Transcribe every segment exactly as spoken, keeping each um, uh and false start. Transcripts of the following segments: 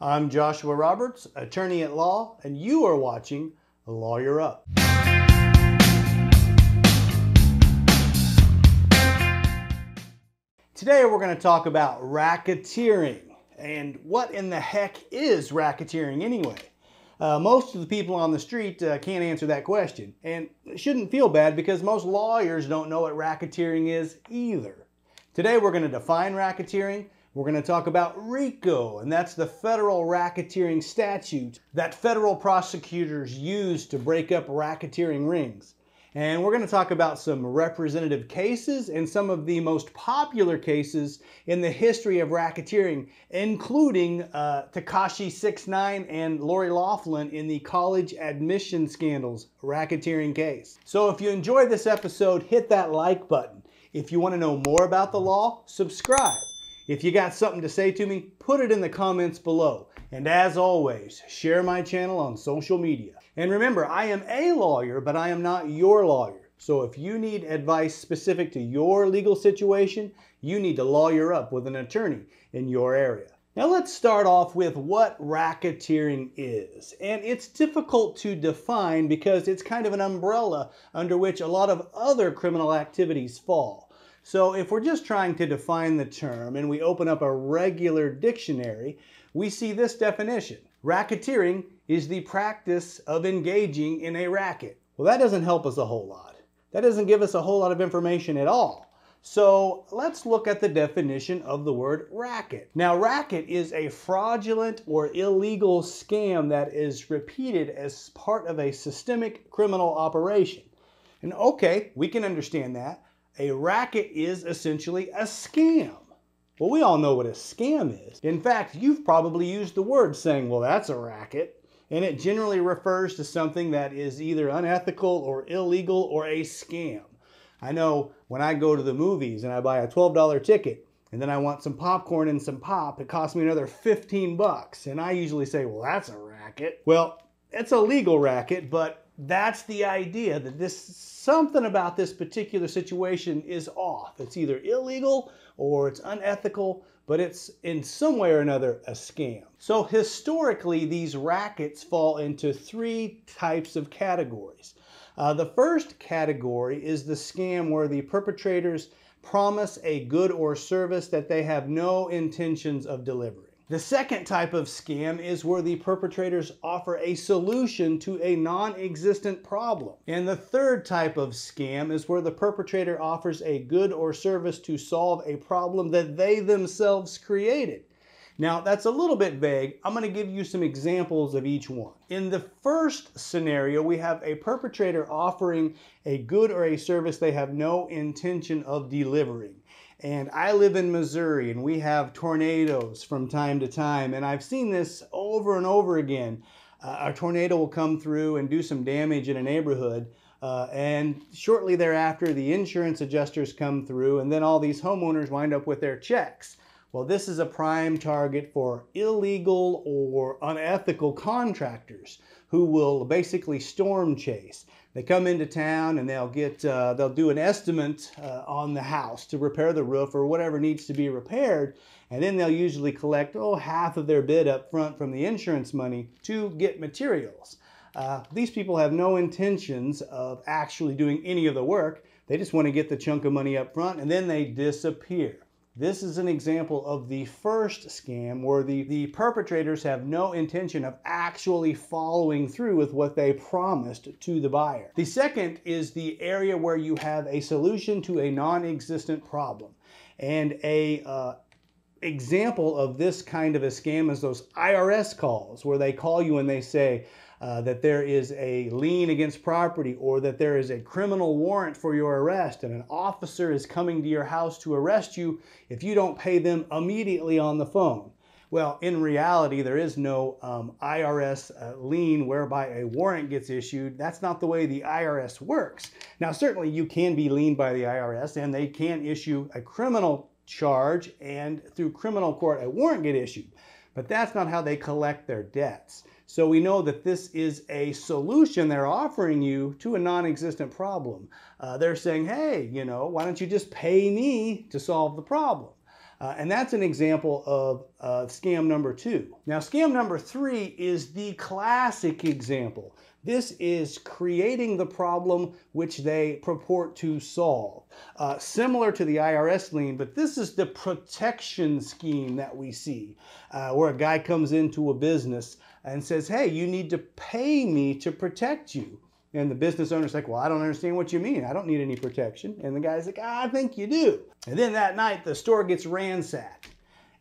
I'm Joshua Roberts, attorney at law, and you are watching Lawyer Up. Today we're going to talk about racketeering, and what in the heck is racketeering anyway? Uh, most of the people on the street uh, can't answer that question, and it shouldn't feel bad because most lawyers don't know what racketeering is either. Today we're going to define racketeering. We're going to talk about RICO, and that's the federal racketeering statute that federal prosecutors use to break up racketeering rings. And we're going to talk about some representative cases and some of the most popular cases in the history of racketeering, including uh, Tekashi six nine and Lori Loughlin in the college admission scandals racketeering case. So if you enjoyed this episode, hit that like button. If you want to know more about the law, subscribe. If you got something to say to me, put it in the comments below. And as always, share my channel on social media. And remember, I am a lawyer, but I am not your lawyer. So if you need advice specific to your legal situation, you need to lawyer up with an attorney in your area. Now let's start off with what racketeering is. And it's difficult to define because it's kind of an umbrella under which a lot of other criminal activities fall. So if we're just trying to define the term and we open up a regular dictionary, we see this definition. Racketeering is the practice of engaging in a racket. Well, that doesn't help us a whole lot. That doesn't give us a whole lot of information at all. So let's look at the definition of the word racket. Now, racket is a fraudulent or illegal scam that is repeated as part of a systemic criminal operation. And okay, we can understand that. A racket is essentially a scam. Well, we all know what a scam is. In fact, you've probably used the word saying, well, that's a racket. And it generally refers to something that is either unethical or illegal or a scam. I know when I go to the movies and I buy a twelve dollar ticket and then I want some popcorn and some pop, it costs me another fifteen bucks. And I usually say, well, that's a racket. Well, it's a legal racket, but that's the idea that this something about this particular situation is off. It's either illegal or it's unethical, but it's in some way or another a scam. So historically, these rackets fall into three types of categories. Uh, the first category is the scam where the perpetrators promise a good or service that they have no intentions of delivering. The second type of scam is where the perpetrators offer a solution to a non-existent problem. And the third type of scam is where the perpetrator offers a good or service to solve a problem that they themselves created. Now, that's a little bit vague. I'm going to give you some examples of each one. In the first scenario, we have a perpetrator offering a good or a service they have no intention of delivering. And I live in Missouri, and we have tornadoes from time to time. And I've seen this over and over again. Uh, a tornado will come through and do some damage in a neighborhood. Uh, and shortly thereafter, the insurance adjusters come through, and then all these homeowners wind up with their checks. Well, this is a prime target for illegal or unethical contractors who will basically storm chase. They come into town and they'll get uh, they'll do an estimate uh, on the house to repair the roof or whatever needs to be repaired, and then they'll usually collect oh half of their bid up front from the insurance money to get materials. Uh, these people have no intentions of actually doing any of the work. They just want to get the chunk of money up front and then they disappear. This is an example of the first scam where the, the perpetrators have no intention of actually following through with what they promised to the buyer. The second is the area where you have a solution to a non-existent problem. And a uh, example of this kind of a scam is those I R S calls where they call you and they say uh, that there is a lien against property or that there is a criminal warrant for your arrest and an officer is coming to your house to arrest you if you don't pay them immediately on the phone. Well, in reality, there is no um, I R S uh, lien whereby a warrant gets issued. That's not the way the I R S works. Now, certainly you can be liened by the I R S and they can issue a criminal charge and through criminal court a warrant get issued, but that's not how they collect their debts. So we know that this is a solution they're offering you to a non-existent problem. Uh, they're saying, hey, you know, why don't you just pay me to solve the problem? Uh, and that's an example of uh, scam number two. Now, scam number three is the classic example. This is creating the problem which they purport to solve. Uh, similar to the I R S lien, but this is the protection scheme that we see, uh, where a guy comes into a business and says, hey, you need to pay me to protect you. And the business owner's like, well, I don't understand what you mean. I don't need any protection. And the guy's like, ah, I think you do. And then that night, the store gets ransacked.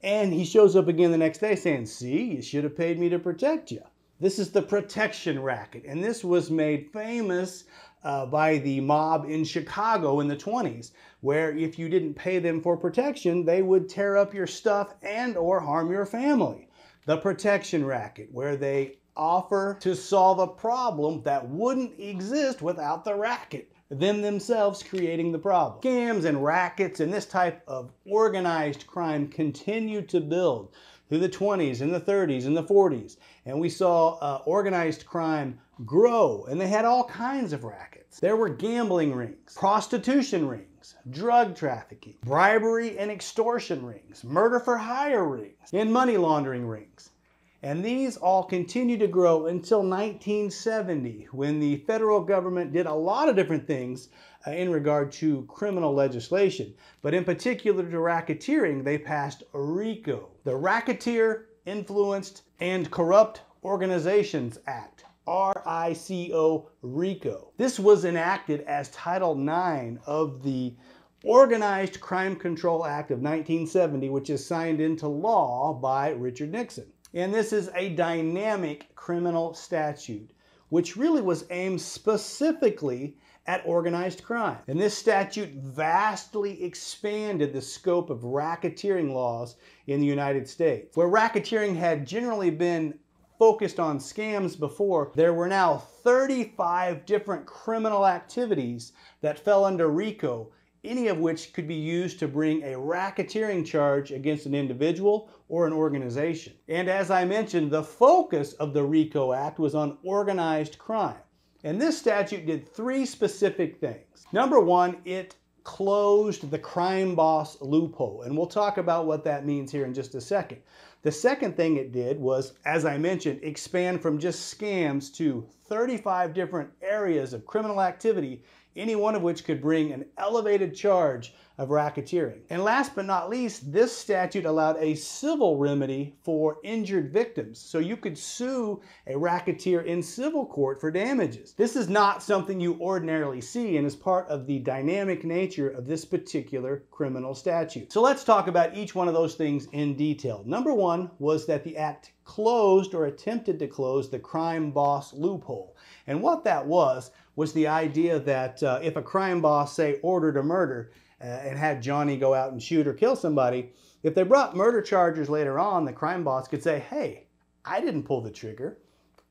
And he shows up again the next day saying, see, you should have paid me to protect you. This is the protection racket. And this was made famous uh, by the mob in Chicago in the twenties, where if you didn't pay them for protection, they would tear up your stuff and or harm your family. The protection racket, where they offer to solve a problem that wouldn't exist without the racket, them themselves creating the problem. Scams and rackets and this type of organized crime continued to build through the twenties and the thirties and the forties. And we saw uh, organized crime grow, and they had all kinds of rackets. There were gambling rings, prostitution rings, drug trafficking, bribery and extortion rings, murder for hire rings, and money laundering rings. And these all continued to grow until nineteen seventy, when the federal government did a lot of different things uh, in regard to criminal legislation. But in particular to racketeering, they passed RICO, the Racketeer Influenced and Corrupt Organizations Act, R I C O, RICO. This was enacted as Title nine of the Organized Crime Control Act of nineteen seventy, which is signed into law by Richard Nixon. And this is a dynamic criminal statute, which really was aimed specifically at organized crime. And this statute vastly expanded the scope of racketeering laws in the United States. Where racketeering had generally been focused on scams before, there were now thirty-five different criminal activities that fell under RICO, any of which could be used to bring a racketeering charge against an individual or an organization. And as I mentioned, the focus of the RICO Act was on organized crime. And this statute did three specific things. Number one, it closed the crime boss loophole. And we'll talk about what that means here in just a second. The second thing it did was, as I mentioned, expand from just scams to thirty-five different areas of criminal activity, any one of which could bring an elevated charge of racketeering. And last but not least, this statute allowed a civil remedy for injured victims. So you could sue a racketeer in civil court for damages. This is not something you ordinarily see and is part of the dynamic nature of this particular criminal statute. So let's talk about each one of those things in detail. Number one was that the act closed or attempted to close the crime boss loophole. And what that was, was the idea that uh, if a crime boss, say, ordered a murder uh, and had Johnny go out and shoot or kill somebody, if they brought murder charges later on, the crime boss could say, hey, I didn't pull the trigger.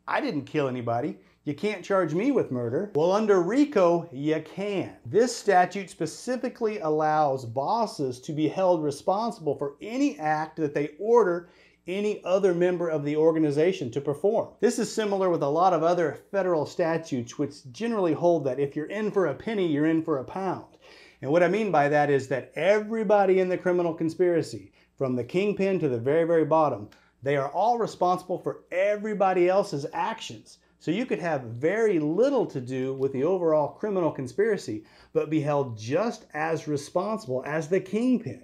I didn't kill anybody. You can't charge me with murder. Well, under RICO, you can. This statute specifically allows bosses to be held responsible for any act that they order any other member of the organization to perform. This is similar with a lot of other federal statutes, which generally hold that if you're in for a penny, you're in for a pound. And what I mean by that is that everybody in the criminal conspiracy, from the kingpin to the very, very bottom, they are all responsible for everybody else's actions. So you could have very little to do with the overall criminal conspiracy, but be held just as responsible as the kingpin.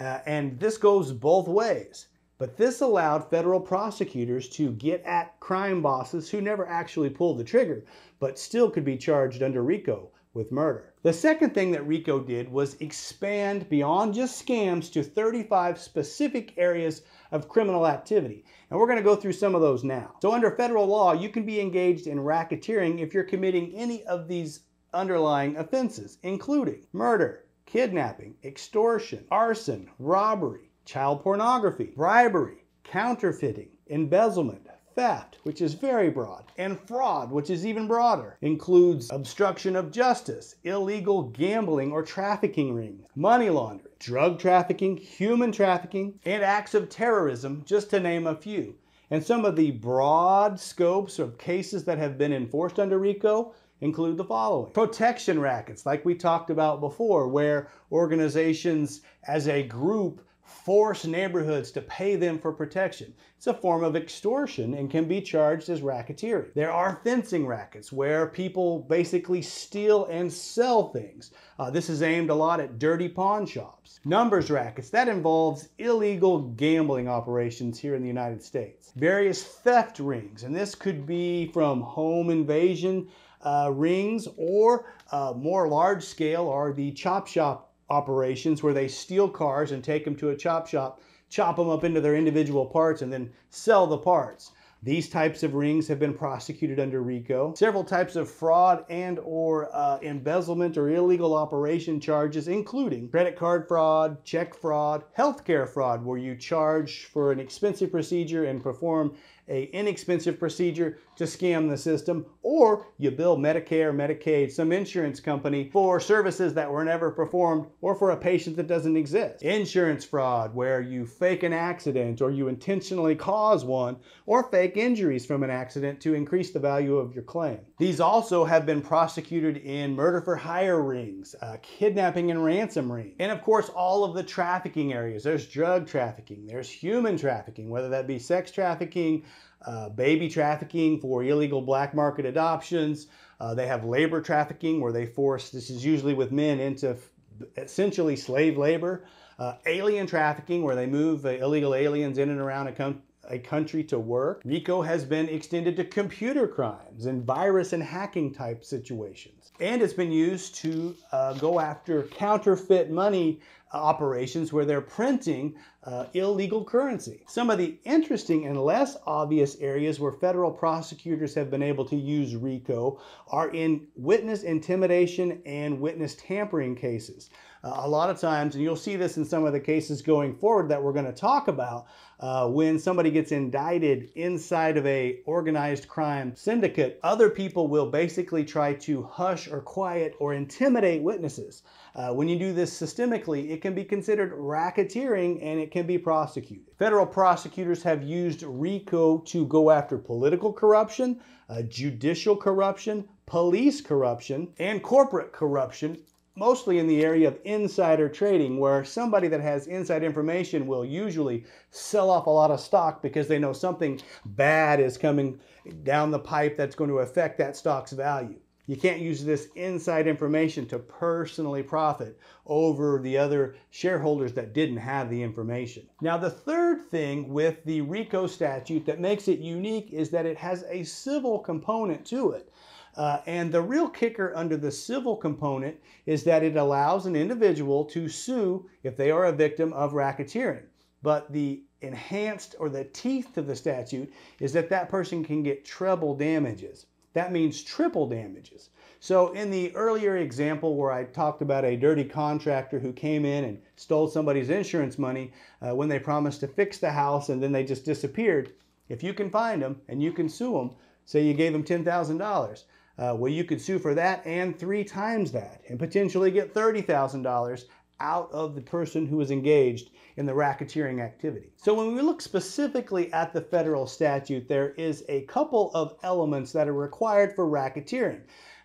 Uh, and this goes both ways. But this allowed federal prosecutors to get at crime bosses who never actually pulled the trigger, but still could be charged under RICO with murder. The second thing that RICO did was expand beyond just scams to thirty-five specific areas of criminal activity. And we're going to go through some of those now. So under federal law, you can be engaged in racketeering if you're committing any of these underlying offenses, including murder, kidnapping, extortion, arson, robbery, child pornography, bribery, counterfeiting, embezzlement, theft, which is very broad, and fraud, which is even broader, includes obstruction of justice, illegal gambling or trafficking rings, money laundering, drug trafficking, human trafficking, and acts of terrorism, just to name a few. And some of the broad scopes of cases that have been enforced under RICO include the following. Protection rackets, like we talked about before, where organizations as a group force neighborhoods to pay them for protection. It's a form of extortion and can be charged as racketeering. There are fencing rackets where people basically steal and sell things. Uh, this is aimed a lot at dirty pawn shops. Numbers rackets, that involves illegal gambling operations here in the United States. Various theft rings, and this could be from home invasion uh, rings or uh, more large scale are the chop shop operations where they steal cars and take them to a chop shop, chop them up into their individual parts, and then sell the parts. These types of rings have been prosecuted under RICO. Several types of fraud and or uh, embezzlement or illegal operation charges, including credit card fraud, check fraud, healthcare fraud, where you charge for an expensive procedure and perform an inexpensive procedure to scam the system, or you bill Medicare, Medicaid, some insurance company for services that were never performed or for a patient that doesn't exist. Insurance fraud, where you fake an accident or you intentionally cause one, or fake injuries from an accident to increase the value of your claim. These also have been prosecuted in murder for hire rings, uh, kidnapping and ransom rings, and of course all of the trafficking areas. There's drug trafficking, there's human trafficking, whether that be sex trafficking, uh, baby trafficking for illegal black market adoptions. Uh, they have labor trafficking where they force, this is usually with men, into essentially slave labor. Uh, alien trafficking where they move uh, illegal aliens in and around a country a country to work. RICO has been extended to computer crimes and virus and hacking type situations. And it's been used to uh, go after counterfeit money operations where they're printing uh, illegal currency. Some of the interesting and less obvious areas where federal prosecutors have been able to use RICO are in witness intimidation and witness tampering cases. Uh, a lot of times, and you'll see this in some of the cases going forward that we're going to talk about, uh, when somebody gets indicted inside of a organized crime syndicate, other people will basically try to hush or quiet or intimidate witnesses. Uh, when you do this systemically, it can be considered racketeering and it can be prosecuted. Federal prosecutors have used RICO to go after political corruption, uh, judicial corruption, police corruption, and corporate corruption, mostly in the area of insider trading, where somebody that has inside information will usually sell off a lot of stock because they know something bad is coming down the pipe that's going to affect that stock's value. You can't use this inside information to personally profit over the other shareholders that didn't have the information. Now, the third thing with the RICO statute that makes it unique is that it has a civil component to it. Uh, and the real kicker under the civil component is that it allows an individual to sue if they are a victim of racketeering. But the enhanced or the teeth to the statute is that that person can get treble damages. That means triple damages. So in the earlier example where I talked about a dirty contractor who came in and stole somebody's insurance money uh, when they promised to fix the house and then they just disappeared, if you can find them and you can sue them, say you gave them ten thousand dollars, uh, well, you could sue for that and three times that and potentially get thirty thousand dollars out of the person who was engaged in the racketeering activity. So when we look specifically at the federal statute, there is a couple of elements that are required for racketeering.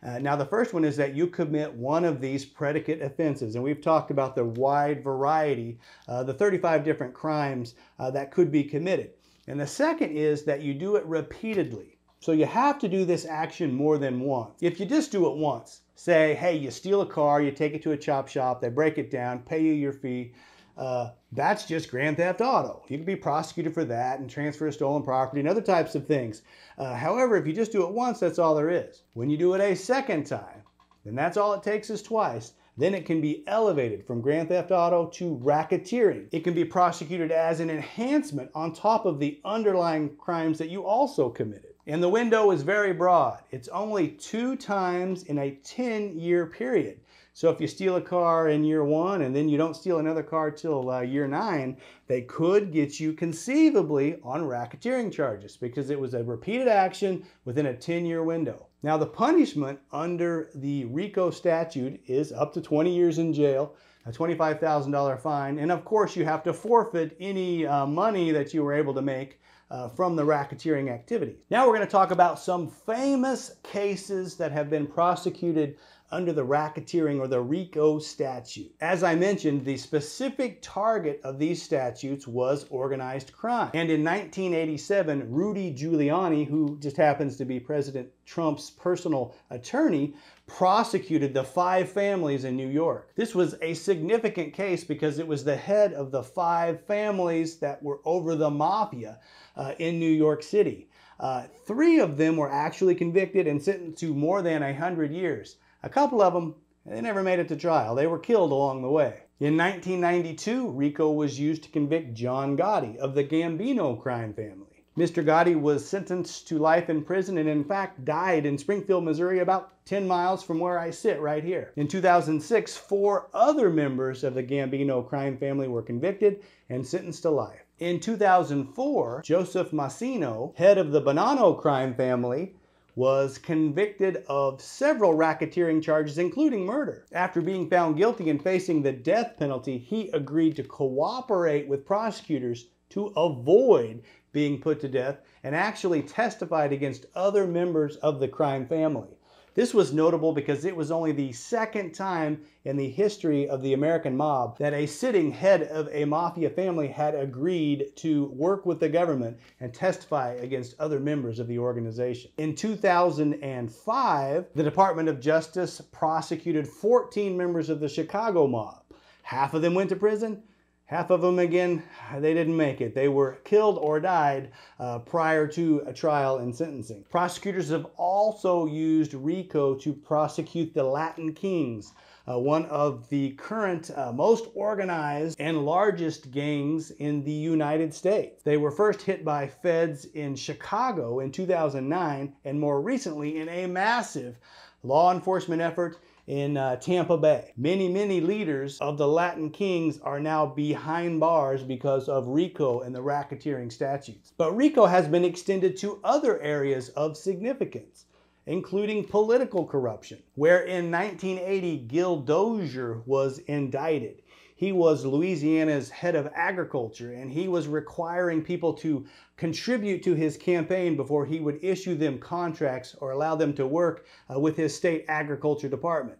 Uh, now the first one is that you commit one of these predicate offenses, and we've talked about the wide variety, uh, the thirty-five different crimes uh, that could be committed. And the second is that you do it repeatedly. So you have to do this action more than once. If you just do it once, say, hey, you steal a car, you take it to a chop shop, they break it down, pay you your fee, uh, that's just grand theft auto. You can be prosecuted for that and transfer stolen property and other types of things. Uh, however, if you just do it once, that's all there is. When you do it a second time, then that's all it takes is twice. Then it can be elevated from grand theft auto to racketeering. It can be prosecuted as an enhancement on top of the underlying crimes that you also committed. And the window is very broad. It's only two times in a ten year period. So if you steal a car in year one and then you don't steal another car till uh, year nine, they could get you conceivably on racketeering charges because it was a repeated action within a ten year window. Now the punishment under the RICO statute is up to twenty years in jail, a twenty-five thousand dollar fine, and of course you have to forfeit any uh, money that you were able to make Uh, from the racketeering activities. Now we're going to talk about some famous cases that have been prosecuted under the racketeering or the RICO statute. As I mentioned, the specific target of these statutes was organized crime. And in nineteen eighty-seven, Rudy Giuliani, who just happens to be President Trump's personal attorney, prosecuted the five families in New York. This was a significant case because it was the head of the five families that were over the mafia uh, in New York City. Uh, three of them were actually convicted and sentenced to more than a hundred years. A couple of them, they never made it to trial. They were killed along the way. In nineteen ninety-two, RICO was used to convict John Gotti of the Gambino crime family. Mister Gotti was sentenced to life in prison and in fact died in Springfield, Missouri, about ten miles from where I sit right here. In two thousand six, four other members of the Gambino crime family were convicted and sentenced to life. In two thousand four, Joseph Massino, head of the Bonanno crime family, was convicted of several racketeering charges, including murder. After being found guilty and facing the death penalty, he agreed to cooperate with prosecutors to avoid being put to death and actually testified against other members of the crime family. This was notable because it was only the second time in the history of the American mob that a sitting head of a mafia family had agreed to work with the government and testify against other members of the organization. In two thousand five, the Department of Justice prosecuted fourteen members of the Chicago mob. Half of them went to prison. Half of them, again, they didn't make it. They were killed or died uh, prior to a trial and sentencing. Prosecutors have also used RICO to prosecute the Latin Kings, uh, one of the current uh, most organized and largest gangs in the United States. They were first hit by feds in Chicago in two thousand nine and more recently in a massive law enforcement effort in uh, Tampa Bay. Many, many leaders of the Latin Kings are now behind bars because of RICO and the racketeering statutes. But RICO has been extended to other areas of significance, including political corruption, where in nineteen eighty, Gil Dozier was indicted. He was Louisiana's head of agriculture, and he was requiring people to contribute to his campaign before he would issue them contracts or allow them to work uh, with his state agriculture department.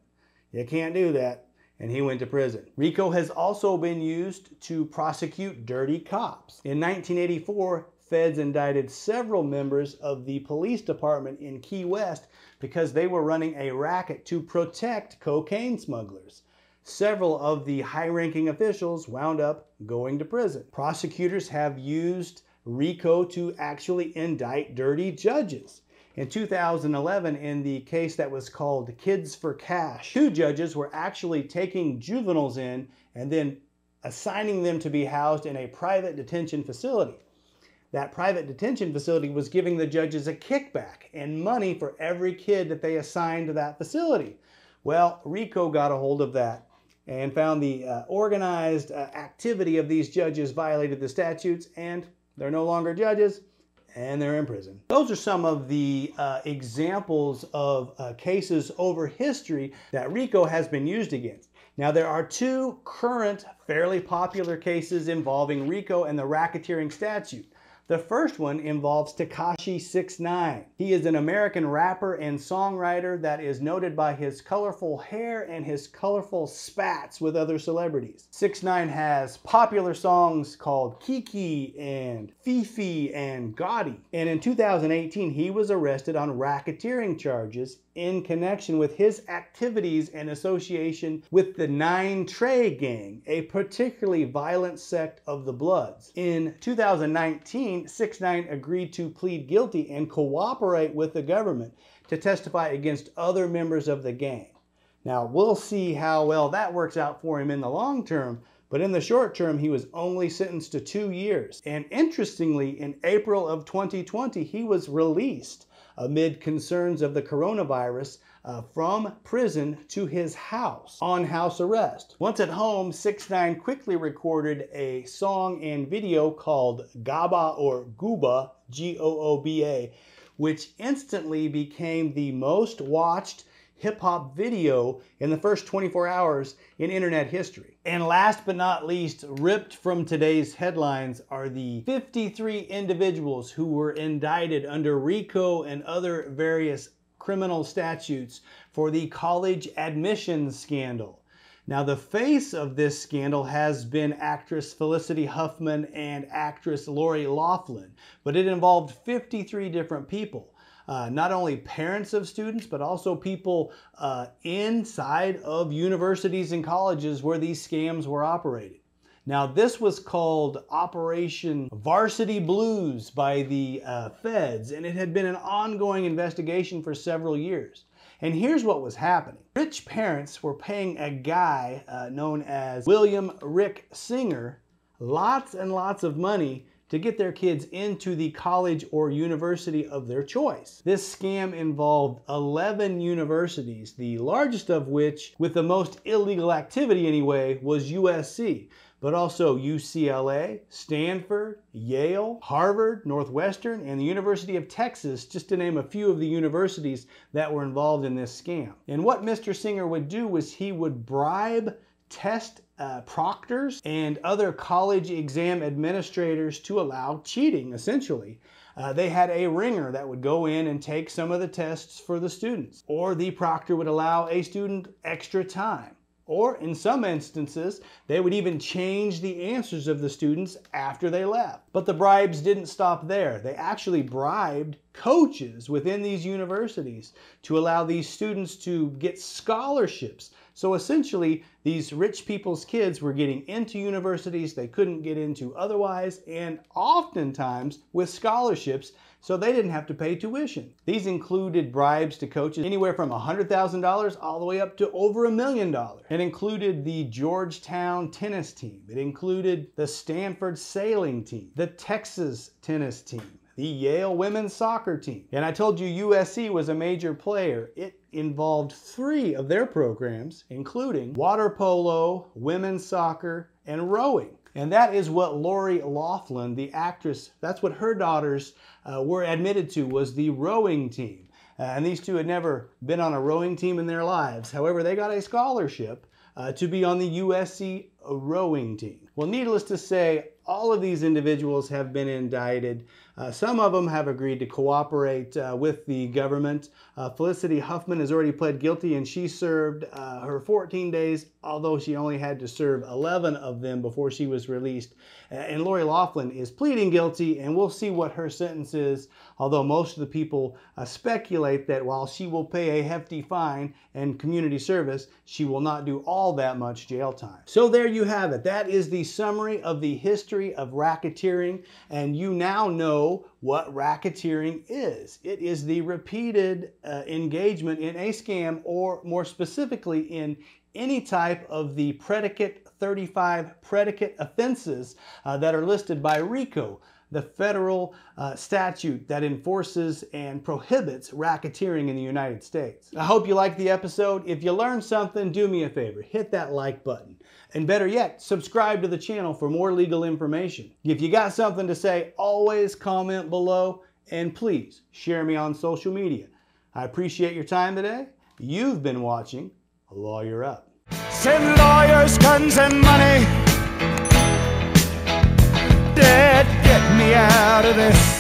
You can't do that, and he went to prison. RICO has also been used to prosecute dirty cops. In nineteen eighty-four, feds indicted several members of the police department in Key West because they were running a racket to protect cocaine smugglers. Several of the high-ranking officials wound up going to prison. Prosecutors have used RICO to actually indict dirty judges. In two thousand eleven, in the case that was called Kids for Cash, two judges were actually taking juveniles in and then assigning them to be housed in a private detention facility. That private detention facility was giving the judges a kickback and money for every kid that they assigned to that facility. Well, RICO got a hold of that and found the uh, organized uh, activity of these judges violated the statutes, and they're no longer judges, and they're in prison. Those are some of the uh, examples of uh, cases over history that RICO has been used against. Now, there are two current fairly popular cases involving RICO and the racketeering statute. The first one involves Tekashi six nine. He is an American rapper and songwriter that is noted by his colorful hair and his colorful spats with other celebrities. six nine has popular songs called Kiki and Fifi and Gotti. And in two thousand eighteen, he was arrested on racketeering charges in connection with his activities and association with the Nine Trey Gang, a particularly violent sect of the Bloods. In two thousand nineteen, six nine agreed to plead guilty and cooperate with the government to testify against other members of the gang. Now, we'll see how well that works out for him in the long term, but in the short term, he was only sentenced to two years. And interestingly, in April of twenty twenty, he was released amid concerns of the coronavirus uh, from prison to his house on house arrest. Once at home, six nine quickly recorded a song and video called Gaba or Gooba, G O O B A, which instantly became the most watched hip-hop video in the first twenty-four hours in internet history. And last but not least, ripped from today's headlines are the fifty-three individuals who were indicted under RICO and other various criminal statutes for the college admissions scandal. Now, the face of this scandal has been actress Felicity Huffman and actress Lori Loughlin, but it involved fifty-three different people. Uh, not only parents of students, but also people uh, inside of universities and colleges where these scams were operated. Now, this was called Operation Varsity Blues by the uh, feds, and it had been an ongoing investigation for several years. And here's what was happening. Rich parents were paying a guy uh, known as William Rick Singer lots and lots of money to get their kids into the college or university of their choice. This scam involved eleven universities, the largest of which, with the most illegal activity anyway, was U S C, but also U C L A, Stanford, Yale, Harvard, Northwestern, and the University of Texas, just to name a few of the universities that were involved in this scam. And what Mister Singer would do was he would bribe test Uh, proctors and other college exam administrators to allow cheating, essentially. Uh, they had a ringer that would go in and take some of the tests for the students, or the proctor would allow a student extra time, or in some instances, they would even change the answers of the students after they left. But the bribes didn't stop there. They actually bribed coaches within these universities to allow these students to get scholarships. So essentially, these rich people's kids were getting into universities they couldn't get into otherwise, and oftentimes with scholarships, so they didn't have to pay tuition. These included bribes to coaches anywhere from one hundred thousand dollars all the way up to over a million dollars. It included the Georgetown tennis team. It included the Stanford sailing team, the Texas tennis team, the Yale women's soccer team. And I told you U S C was a major player. It involved three of their programs, including water polo, women's soccer, and rowing. And that is what Lori Loughlin, the actress, that's what her daughters uh, were admitted to, was the rowing team. Uh, and these two had never been on a rowing team in their lives. However, they got a scholarship uh, to be on the U S C rowing team. Well, needless to say, all of these individuals have been indicted. Uh, some of them have agreed to cooperate uh, with the government. Uh, Felicity Huffman has already pled guilty, and she served uh, her fourteen days, although she only had to serve eleven of them before she was released. And Lori Loughlin is pleading guilty, and we'll see what her sentence is, although most of the people uh, speculate that while she will pay a hefty fine and community service, she will not do all that much jail time. So there you have it. That is the summary of the history of racketeering, and you now know what racketeering is. It is the repeated uh, engagement in a scam, or more specifically in any type of the predicate thirty-five predicate offenses uh, that are listed by RICO, the federal uh, statute that enforces and prohibits racketeering in the United States. I hope you liked the episode. If you learned something, do me a favor, hit that like button. And better yet, subscribe to the channel for more legal information. If you got something to say, always comment below, and please share me on social media. I appreciate your time today. You've been watching Lawyer Up. Send lawyers, guns, and money. Dead, get me out of this.